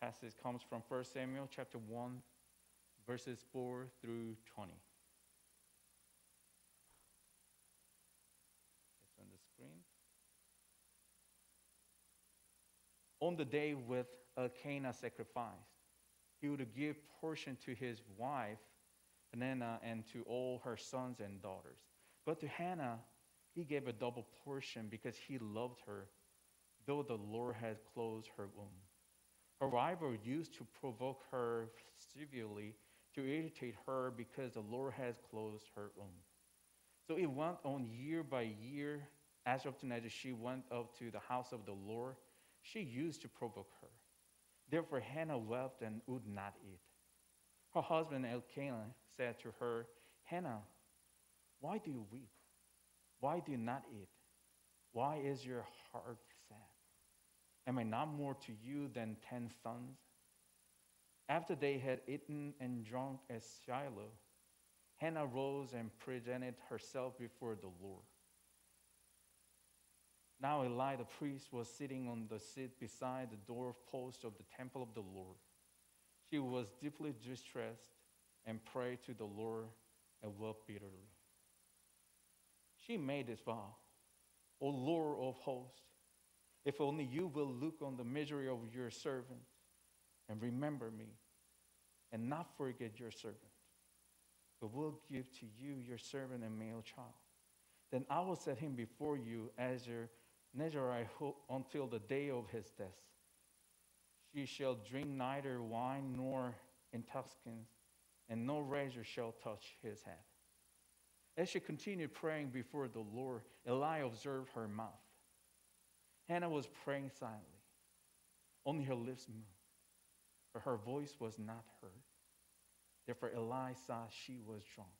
passage comes from 1 Samuel chapter 1, verses 4 through 20. It's on the screen. On the day with Elkanah sacrificed, he would give portion to his wife, Peninnah, and to all her sons and daughters. But to Hannah, he gave a double portion because he loved her, though the Lord had closed her womb. Her rival used to provoke her severely, to irritate her because the Lord has closed her womb. So it went on year by year. As often as she went up to the house of the Lord, she used to provoke her. Therefore Hannah wept and would not eat. Her husband Elkanah said to her, Hannah, why do you weep? Why do you not eat? Why is your heart sad? Am I not more to you than 10 sons? After they had eaten and drunk at Shiloh, Hannah rose and presented herself before the Lord. Now Eli the priest was sitting on the seat beside the doorpost of the temple of the Lord. She was deeply distressed and prayed to the Lord and wept bitterly. She made this vow, O Lord of hosts, if only you will look on the misery of your servant and remember me and not forget your servant, but will give to you your servant a male child. Then I will set him before you as your Nazirite until the day of his death. She shall drink neither wine nor intoxicants, and no razor shall touch his head. As she continued praying before the Lord, Eli observed her mouth. Hannah was praying silently. Only her lips moved, but her voice was not heard. Therefore Eli saw she was drunk.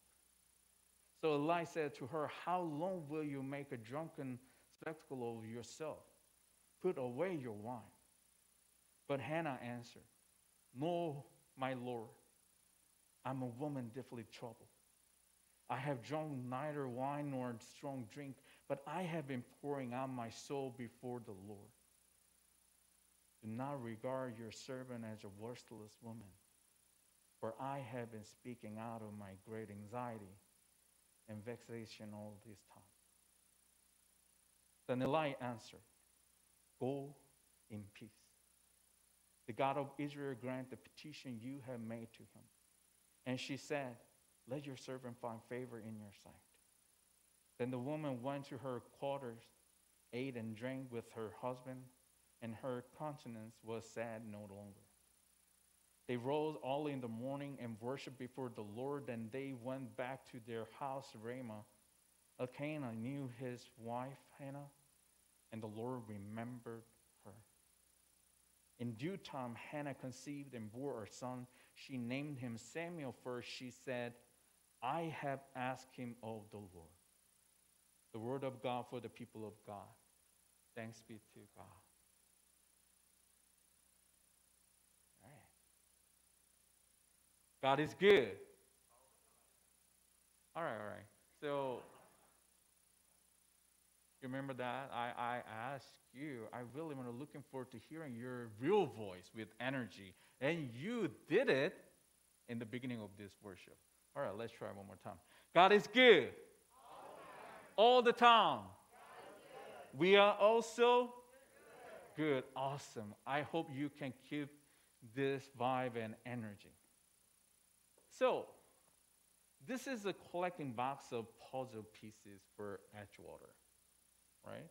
So Eli said to her, how long will you make a drunken spectacle of yourself? Put away your wine. But Hannah answered, no, my Lord, I'm a woman deeply troubled. I have drunk neither wine nor strong drink, but I have been pouring out my soul before the Lord. Do not regard your servant as a worthless woman, for I have been speaking out of my great anxiety and vexation all this time. Then Eli answered, go in peace. The God of Israel grant the petition you have made to him. And she said, let your servant find favor in your sight. Then the woman went to her quarters, ate and drank with her husband, and her countenance was sad no longer. They rose all in the morning and worshiped before the Lord, and they went back to their house, Ramah. Elkanah knew his wife, Hannah, and the Lord remembered her. In due time, Hannah conceived and bore a son. She named him Samuel. First, she said, I have asked him of the Lord. The word of God for the people of God. Thanks be to God. All right. God is good. All right, all right. So, you remember that? I asked you, I really am looking forward to hearing your real voice with energy. And you did it in the beginning of this worship. All right, let's try one more time. God is good. All the time. We are also good. Awesome. I hope you can keep this vibe and energy. So, this is a collecting box of puzzle pieces for Edgewater, right?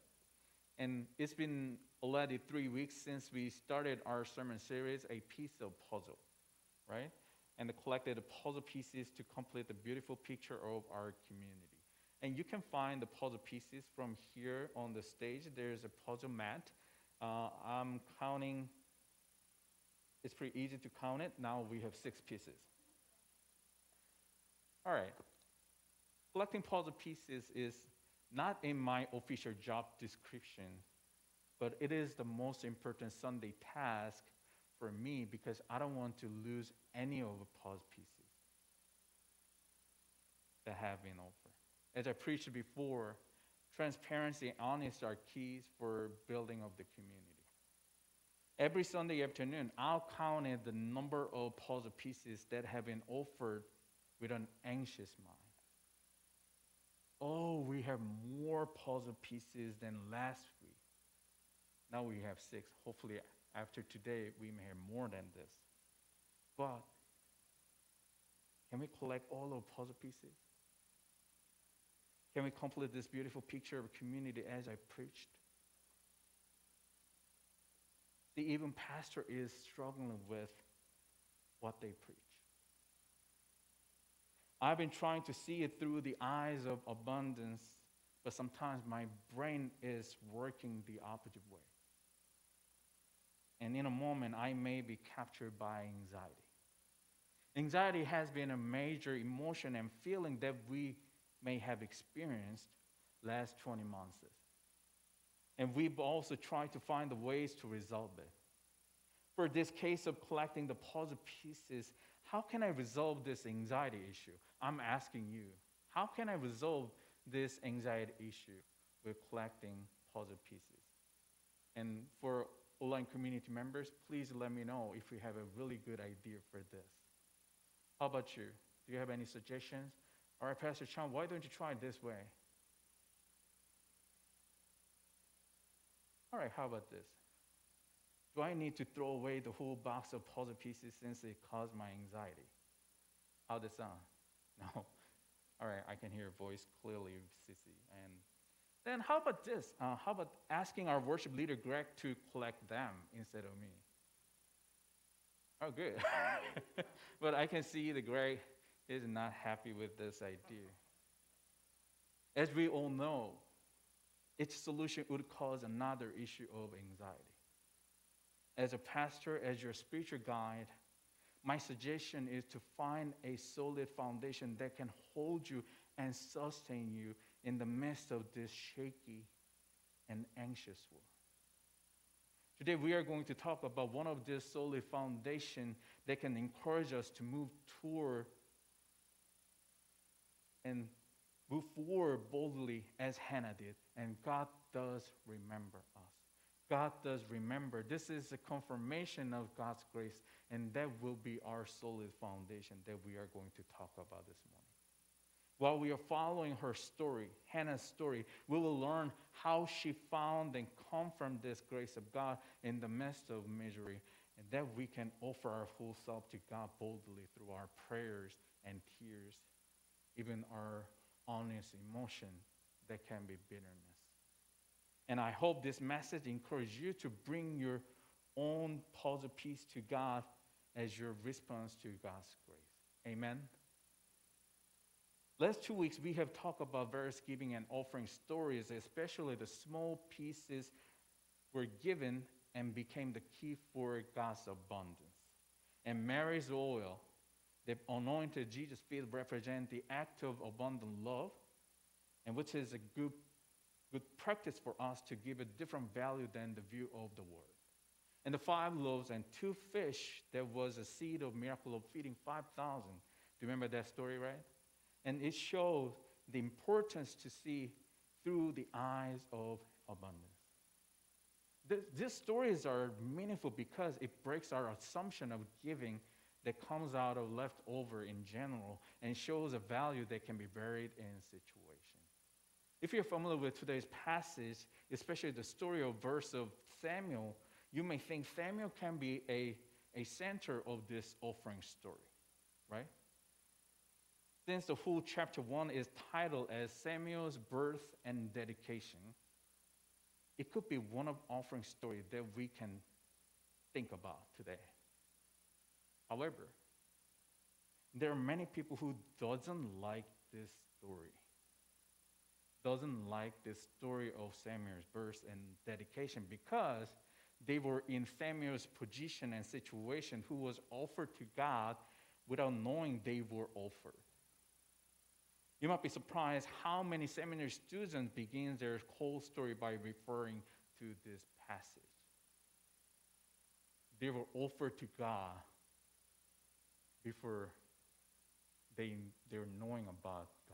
And it's been already 3 weeks since we started our sermon series, A Piece of Puzzle, right? And collected the puzzle pieces to complete the beautiful picture of our community. And you can find the puzzle pieces from here on the stage. There's a puzzle mat. I'm counting. It's pretty easy to count it. Now we have 6 pieces. All right. Collecting puzzle pieces is not in my official job description, but it is the most important Sunday task for me because I don't want to lose any of the puzzle pieces that have been offered. As I preached before, transparency and honesty are keys for building of the community. Every Sunday afternoon, I'll count the number of puzzle pieces that have been offered with an anxious mind. Oh, we have more puzzle pieces than last week. Now we have 6. Hopefully, after today, we may have more than this. But can we collect all of puzzle pieces? Can we complete this beautiful picture of community as I preached? See, even pastor is struggling with what they preach. I've been trying to see it through the eyes of abundance, but sometimes my brain is working the opposite way. And in a moment, I may be captured by anxiety. Anxiety has been a major emotion and feeling that we may have experienced last 20 months. And we've also tried to find the ways to resolve it. For this case of collecting the puzzle pieces, how can I resolve this anxiety issue? I'm asking you, how can I resolve this anxiety issue with collecting puzzle pieces? And for online community members, please let me know if you have a really good idea for this. How about you? Do you have any suggestions? All right, Pastor Chan, why don't you try it this way? All right, how about this? Do I need to throw away the whole box of puzzle pieces since it caused my anxiety? How'd it sound? No. All right, I can hear a voice clearly, Sissy. And then how about this? How about asking our worship leader, Greg, to collect them instead of me? Oh, good. But I can see that Greg is not happy with this idea. As we all know, each solution would cause another issue of anxiety. As a pastor, as your spiritual guide, my suggestion is to find a solid foundation that can hold you and sustain you in the midst of this shaky and anxious world. Today, we are going to talk about one of these solid foundations that can encourage us to move toward and move forward boldly as Hannah did. And God does remember us. God does remember. This is a confirmation of God's grace, and that will be our solid foundation that we are going to talk about this morning. While we are following her story, Hannah's story, we will learn how she found and confirmed this grace of God in the midst of misery, and that we can offer our full self to God boldly through our prayers and tears, even our honest emotion that can be bitterness. And I hope this message encourages you to bring your own puzzle piece to God as your response to God's grace. Amen? Last 2 weeks, we have talked about various giving and offering stories, especially the small pieces were given and became the key for God's abundance. And Mary's oil, the anointed Jesus' feet, represent the act of abundant love, and which is a good practice for us to give a different value than the view of the world. And the 5 loaves and 2 fish, there was a seed of miracle of feeding 5,000. Do you remember that story, right? And it shows the importance to see through the eyes of abundance. These stories are meaningful because it breaks our assumption of giving that comes out of leftover in general and shows a value that can be buried in situations. If you're familiar with today's passage, especially the story or verse of Samuel, you may think Samuel can be a center of this offering story, right? Since the whole chapter 1 is titled as Samuel's Birth and Dedication, it could be one of offering stories that we can think about today. However, there are many people who doesn't like this story. Doesn't like this story of Samuel's birth and dedication because they were in Samuel's position and situation who was offered to God without knowing they were offered. You might be surprised how many seminary students begin their whole story by referring to this passage. They were offered to God before they were knowing about God.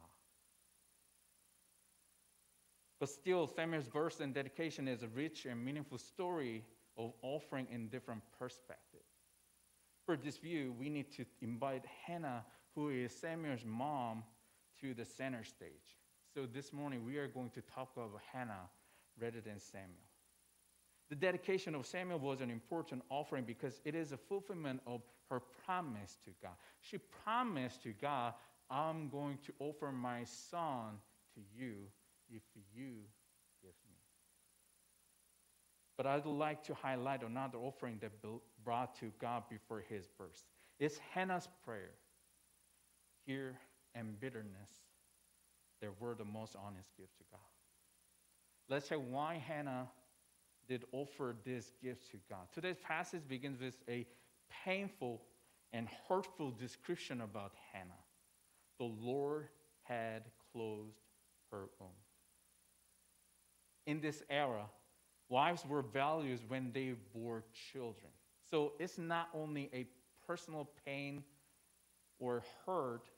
But still, Samuel's birth and dedication is a rich and meaningful story of offering in different perspectives. For this view, we need to invite Hannah, who is Samuel's mom, to the center stage. So this morning, we are going to talk about Hannah rather than Samuel. The dedication of Samuel was an important offering because it is a fulfillment of her promise to God. She promised to God, I'm going to offer my son to you if you give me. But I'd like to highlight another offering that brought to God before his birth. It's Hannah's prayer. Fear and bitterness, they were the most honest gift to God. Let's check why Hannah did offer this gift to God. Today's passage begins with a painful and hurtful description about Hannah. The Lord had closed her womb. In this era, wives were valued when they bore children. So it's not only a personal pain or hurt,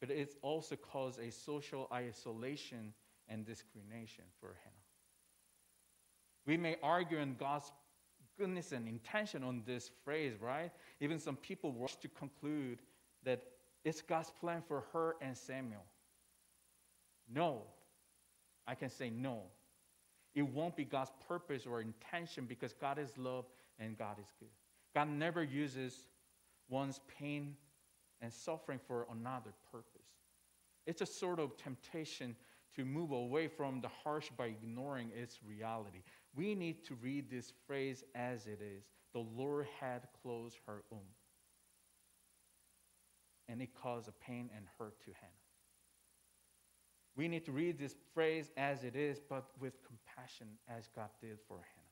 but it also caused a social isolation and discrimination for Hannah. We may argue on God's goodness and intention on this phrase, right? Even some people rush to conclude that it's God's plan for her and Samuel. No. I can say no. It won't be God's purpose or intention because God is love and God is good. God never uses one's pain and suffering for another purpose. It's a sort of temptation to move away from the harsh by ignoring its reality. We need to read this phrase as it is. The Lord had closed her womb. And it caused a pain and hurt to Hannah. We need to read this phrase as it is, but with compassion as God did for Hannah.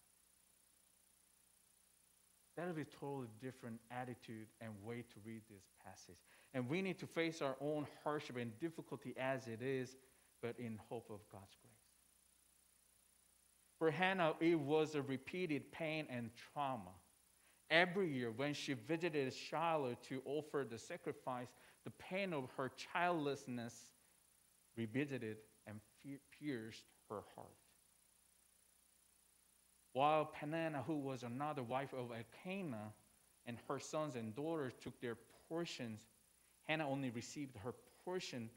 That would be a totally different attitude and way to read this passage. And we need to face our own hardship and difficulty as it is, but in hope of God's grace. For Hannah, it was a repeated pain and trauma. Every year when she visited Shiloh to offer the sacrifice, the pain of her childlessness revisited and pierced her heart. While Peninnah, who was another wife of Elkanah, and her sons and daughters took their portions, Hannah only received her portion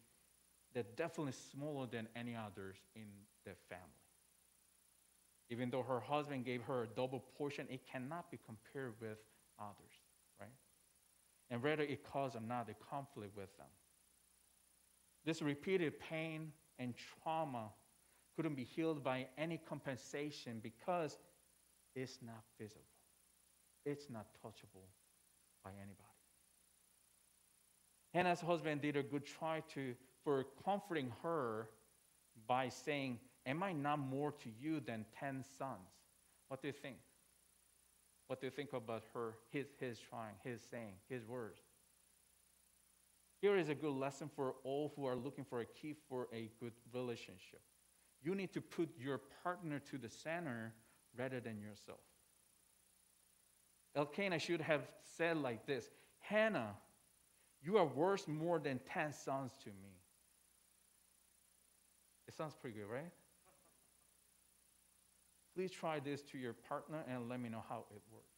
that definitely smaller than any others in the family. Even though her husband gave her a double portion, it cannot be compared with others, right? And rather, it caused another conflict with them. This repeated pain and trauma couldn't be healed by any compensation because it's not visible. It's not touchable by anybody. Hannah's husband did a good try for comforting her by saying, am I not more to you than 10 sons? What do you think? What do you think about her, his trying, his saying, his words? Here is a good lesson for all who are looking for a key for a good relationship. You need to put your partner to the center rather than yourself. Elkanah should have said like this, Hannah, you are worth more than 10 sons to me. It sounds pretty good, right? Please try this to your partner and let me know how it works.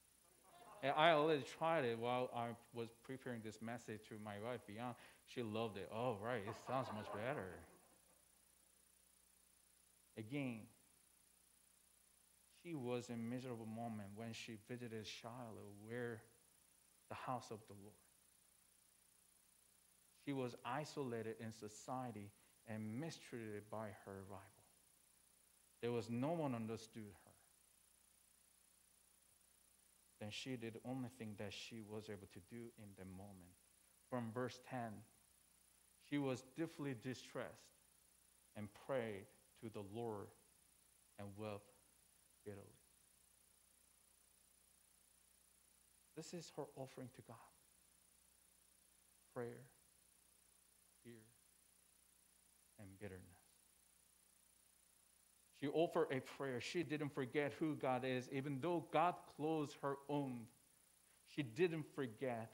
And I already tried it while I was preparing this message to my wife, Bian. She loved it. Oh, right, it sounds much better. Again, she was in a miserable moment when she visited Shiloh, where the house of the Lord. She was isolated in society and mistreated by her rival. There was no one understood her. Then she did the only thing that she was able to do in the moment. From verse 10, she was deeply distressed and prayed to the Lord and wept bitterly. This is her offering to God. Prayer, fear, and bitterness. She offered a prayer. She didn't forget who God is. Even though God closed her womb, she didn't forget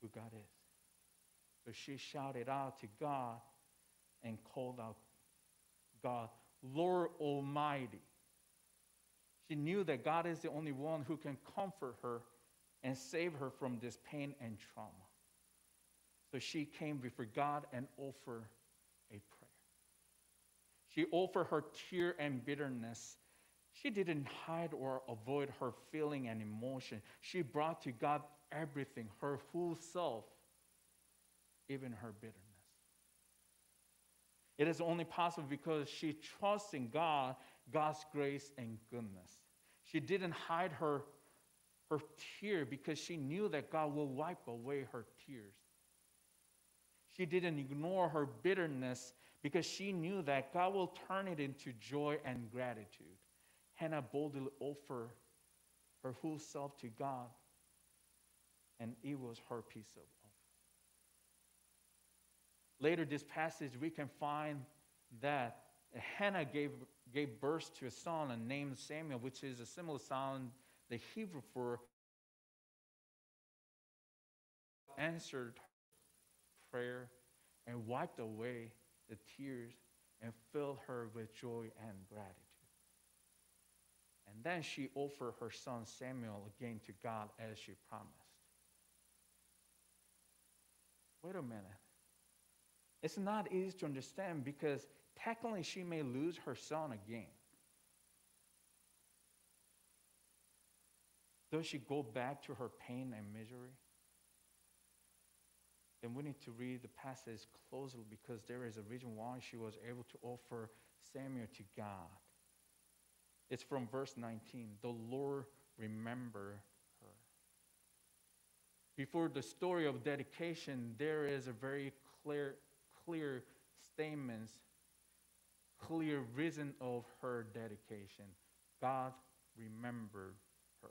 who God is. So she shouted out to God and called out, God, Lord Almighty. She knew that God is the only one who can comfort her and save her from this pain and trauma. So she came before God and offered a prayer. She offered her tear and bitterness. She didn't hide or avoid her feeling and emotion. She brought to God everything, her full self, even her bitterness. It is only possible because she trusts in God, God's grace and goodness. She didn't hide her tear because she knew that God will wipe away her tears. She didn't ignore her bitterness because she knew that God will turn it into joy and gratitude. Hannah boldly offered her whole self to God, and it was her piece of offering. Later this passage, we can find that Hannah gave birth to a son and named Samuel, which is a similar sound, the Hebrew for answered prayer and wiped away the tears and filled her with joy and gratitude. And then she offered her son Samuel again to God as she promised. Wait a minute. It's not easy to understand because technically she may lose her son again. Does she go back to her pain and misery? Then we need to read the passage closely because there is a reason why she was able to offer Samuel to God. It's from verse 19. The Lord remembered her. Before the story of dedication, there is a very clear statements, clear reason of her dedication. God remembered her.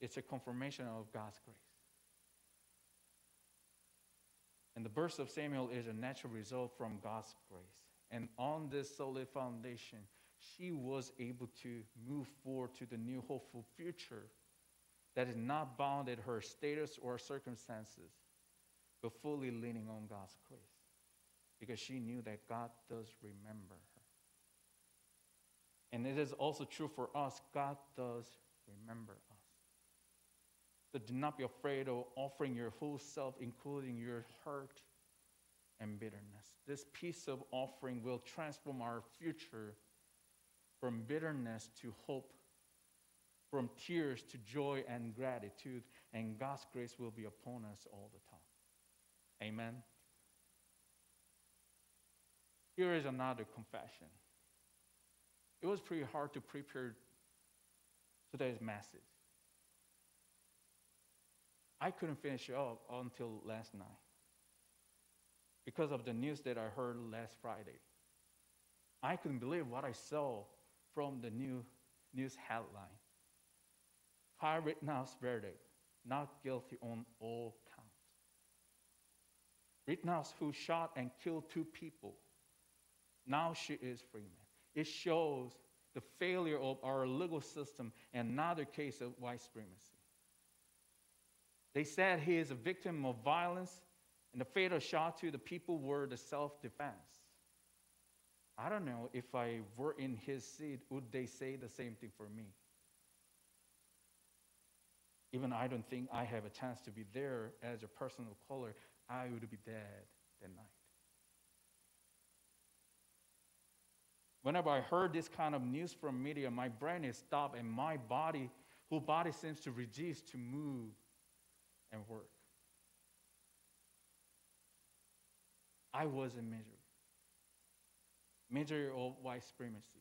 It's a confirmation of God's grace. And the birth of Samuel is a natural result from God's grace. And on this solid foundation, she was able to move forward to the new hopeful future that is not bound at her status or circumstances, but fully leaning on God's grace, because she knew that God does remember her. And it is also true for us. God does remember us. So do not be afraid of offering your whole self, including your hurt and bitterness. This piece of offering will transform our future from bitterness to hope, from tears to joy and gratitude, and God's grace will be upon us all the time. Amen. Here is another confession. It was pretty hard to prepare today's message. I couldn't finish it up until last night, because of the news that I heard last Friday. I couldn't believe what I saw from the new news headline. Kyle Rittenhouse verdict, not guilty on all counts. Rittenhouse, who shot and killed two people, now she is free, man. It shows the failure of our legal system and another case of white supremacy. They said he is a victim of violence, and the fatal shot to the people were the self-defense. I don't know, if I were in his seat, would they say the same thing for me? Even I don't think I have a chance to be there as a person of color. I would be dead that night. Whenever I heard this kind of news from media, my brain is stopped and my body, whole body seems to resist to move and work. I was in misery. Misery of white supremacy.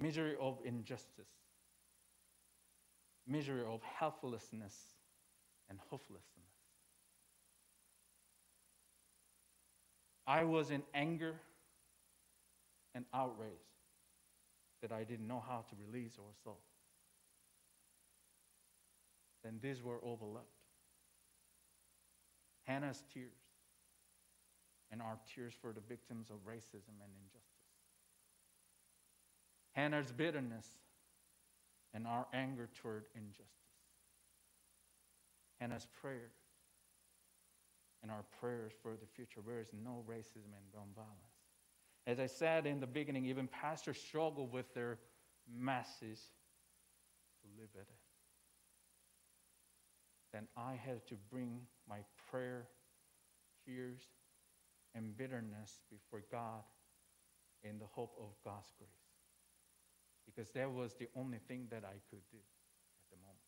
Misery of injustice. Misery of helplessness and hopelessness. I was in anger and outrage that I didn't know how to release or solve. Then these were overlooked. Hannah's tears, and our tears for the victims of racism and injustice. Hannah's bitterness and our anger toward injustice. Hannah's prayer and our prayers for the future where there is no racism and gun violence. As I said in the beginning, even pastors struggle with their masses to live at it. Then I had to bring my prayer, tears, and bitterness before God in the hope of God's grace. Because that was the only thing that I could do at the moment.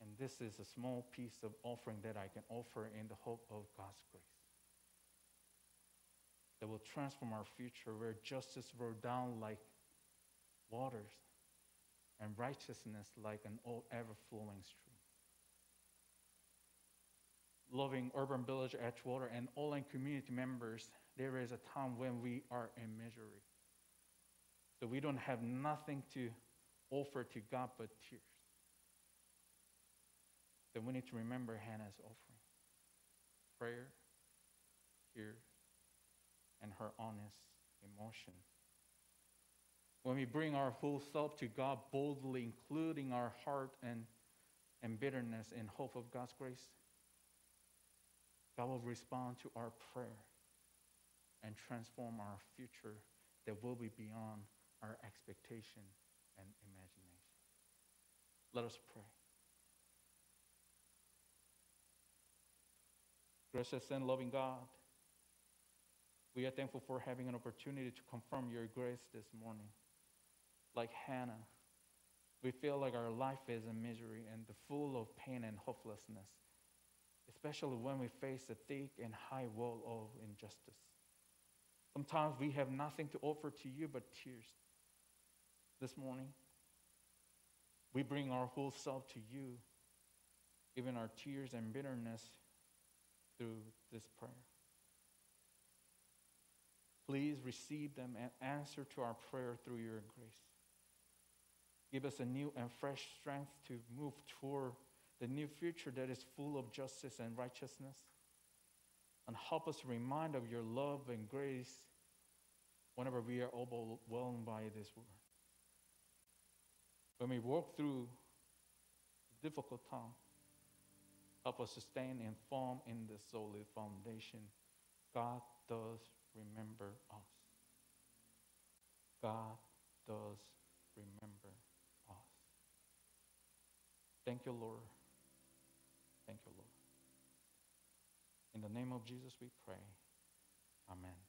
And this is a small piece of offering that I can offer in the hope of God's grace. That will transform our future where justice roll down like waters and righteousness like an old ever-flowing stream. Loving Urban Village, Edgewater, and all community members, there is a time when we are in misery. So we don't have nothing to offer to God but tears. Then we need to remember Hannah's offering. Prayer, tears, and her honest emotion. When we bring our whole self to God boldly, including our heart and bitterness in hope of God's grace, God will respond to our prayer and transform our future that will be beyond our expectation and imagination. Let us pray. Gracious and loving God, we are thankful for having an opportunity to confirm your grace this morning. Like Hannah, we feel like our life is in misery and full of pain and hopelessness, especially when we face a thick and high wall of injustice. Sometimes we have nothing to offer to you but tears. This morning, we bring our whole self to you, even our tears and bitterness through this prayer. Please receive them and answer to our prayer through your grace. Give us a new and fresh strength to move toward the new future that is full of justice and righteousness. And help us remind of your love and grace whenever we are overwhelmed by this world. When we walk through difficult times, help us to stand and firm in the solid foundation. God does remember us. God does remember us. Thank you, Lord. Thank you, Lord. In the name of Jesus we pray. Amen.